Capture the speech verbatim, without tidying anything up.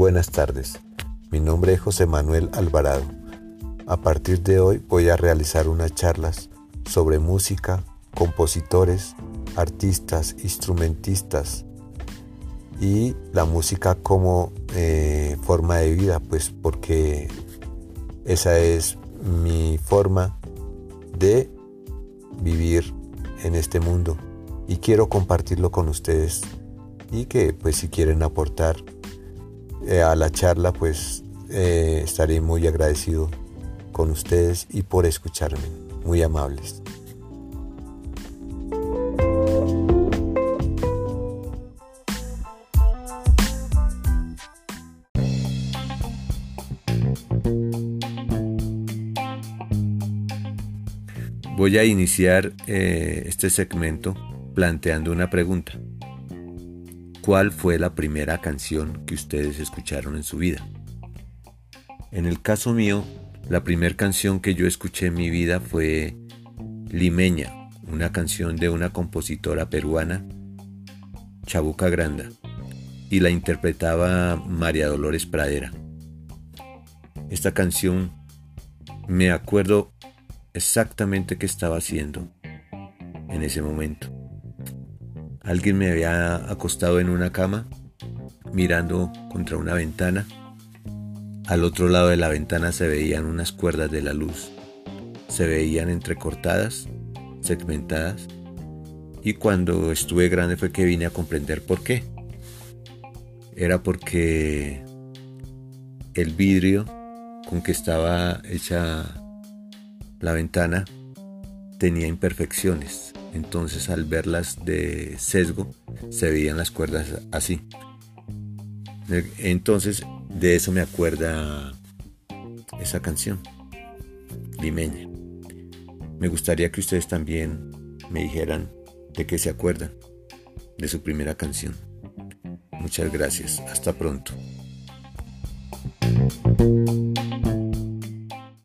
Buenas tardes, mi nombre es José Manuel Alvarado. A partir de hoy voy a realizar unas charlas sobre música, compositores, artistas, instrumentistas y la música como eh, forma de vida, pues porque esa es mi forma de vivir en este mundo y quiero compartirlo con ustedes y que pues si quieren aportar eh, a la charla pues eh, estaré muy agradecido con ustedes y por escucharme, muy amables. Voy a iniciar eh, este segmento planteando una pregunta. ¿Cuál fue la primera canción que ustedes escucharon en su vida? En el caso mío, la primera canción que yo escuché en mi vida fue Limeña, una canción de una compositora peruana, Chabuca Granda, y la interpretaba María Dolores Pradera. Esta canción me acuerdo exactamente qué estaba haciendo en ese momento. Alguien me había acostado en una cama, mirando contra una ventana. Al otro lado de la ventana se veían unas cuerdas de la luz. Se veían entrecortadas, segmentadas. Y cuando estuve grande fue que vine a comprender por qué. Era porque el vidrio con que estaba hecha la ventana tenía imperfecciones, entonces al verlas de sesgo se veían las cuerdas así. Entonces de eso me acuerda esa canción, Limeña. Me gustaría que ustedes también me dijeran de qué se acuerdan de su primera canción. Muchas gracias, hasta pronto.